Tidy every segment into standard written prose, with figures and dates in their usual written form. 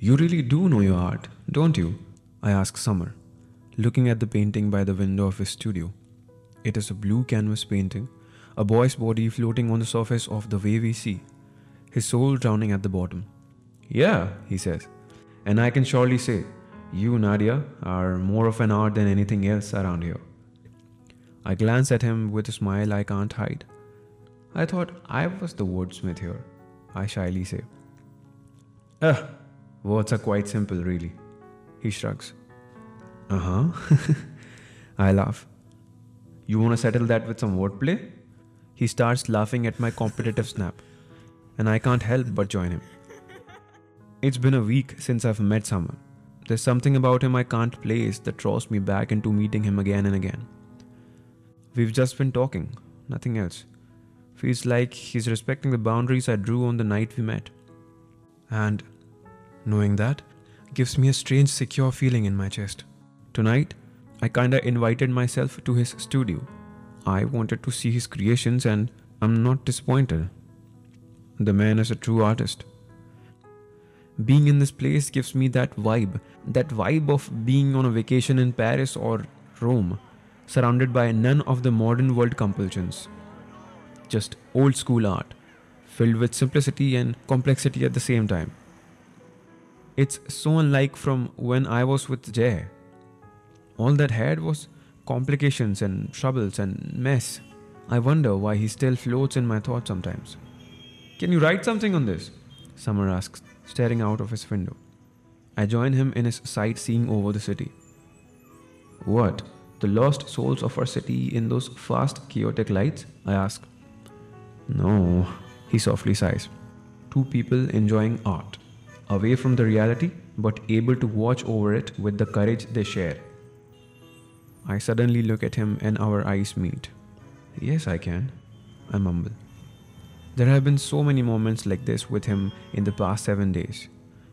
You really do know your art, don't you? I ask Summer, looking at the painting by the window of his studio. It is a blue canvas painting, a boy's body floating on the surface of the wavy sea, his soul drowning at the bottom. Yeah, he says, and I can surely say, you, Nadia, are more of an art than anything else around here. I glance at him with a smile I can't hide. I thought I was the wordsmith here, I shyly say. Words are quite simple, really. He shrugs. I laugh. You want to settle that with some wordplay? He starts laughing at my competitive snap, and I can't help but join him. It's been a week since I've met Summer. There's something about him I can't place that draws me back into meeting him again and again. We've just been talking, nothing else. Feels like he's respecting the boundaries I drew on the night we met. And knowing that gives me a strange secure feeling in my chest. Tonight, I kinda invited myself to his studio. I wanted to see his creations and I'm not disappointed. The man is a true artist. Being in this place gives me that vibe of being on a vacation in Paris or Rome, surrounded by none of the modern world compulsions. Just old school art, filled with simplicity and complexity at the same time. It's so unlike from when I was with Jay. All that had was complications and troubles and mess. I wonder why he still floats in my thoughts sometimes. Can you write something on this? Summer asks, staring out of his window. I join him in his sightseeing over the city. What? The lost souls of our city in those fast, chaotic lights? I ask. No, he softly sighs. Two people enjoying art. Away from the reality, but able to watch over it with the courage they share. I suddenly look at him and our eyes meet. Yes, I can, I mumble. There have been so many moments like this with him in the past 7 days.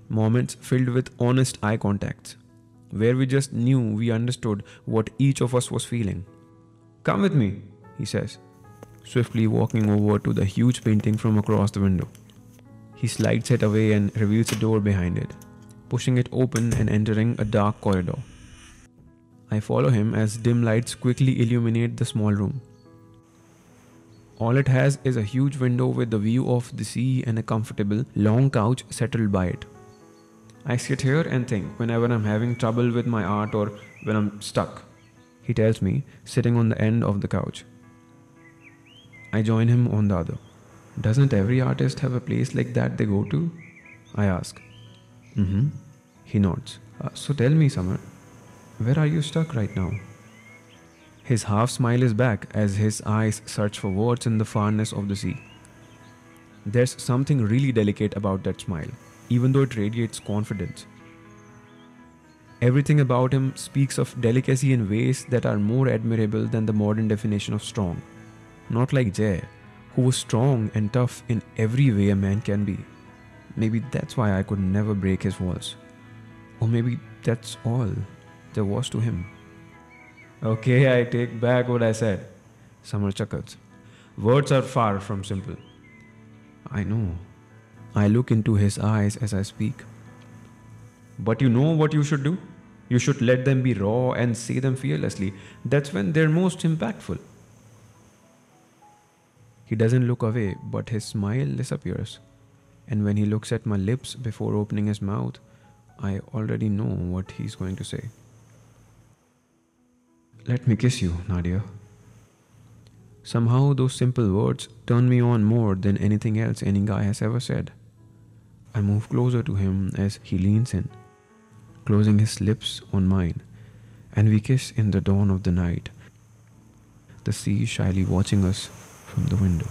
Moments filled with honest eye contacts, where we just knew we understood what each of us was feeling. Come with me, he says, swiftly walking over to the huge painting from across the window. He slides it away and reveals a door behind it, pushing it open and entering a dark corridor. I follow him as dim lights quickly illuminate the small room. All it has is a huge window with the view of the sea and a comfortable, long couch settled by it. I sit here and think whenever I'm having trouble with my art or when I'm stuck, he tells me, sitting on the end of the couch. I join him on the other. Doesn't every artist have a place like that they go to? I ask. He nods. So tell me, Summer, where are you stuck right now? His half smile is back as his eyes search for words in the farness of the sea. There's something really delicate about that smile, even though it radiates confidence. Everything about him speaks of delicacy in ways that are more admirable than the modern definition of strong. Not like Jay, who was strong and tough in every way a man can be. Maybe that's why I could never break his walls. Or maybe that's all there was to him. Okay, I take back what I said. Summer chuckles. Words are far from simple. I know. I look into his eyes as I speak. But you know what you should do? You should let them be raw and say them fearlessly. That's when they're most impactful. He doesn't look away, but his smile disappears. And when he looks at my lips before opening his mouth, I already know what he's going to say. Let me kiss you, Nadia. Somehow those simple words turn me on more than anything else any guy has ever said. I move closer to him as he leans in, closing his lips on mine, and we kiss in the dawn of the night, the sea shyly watching us from the window.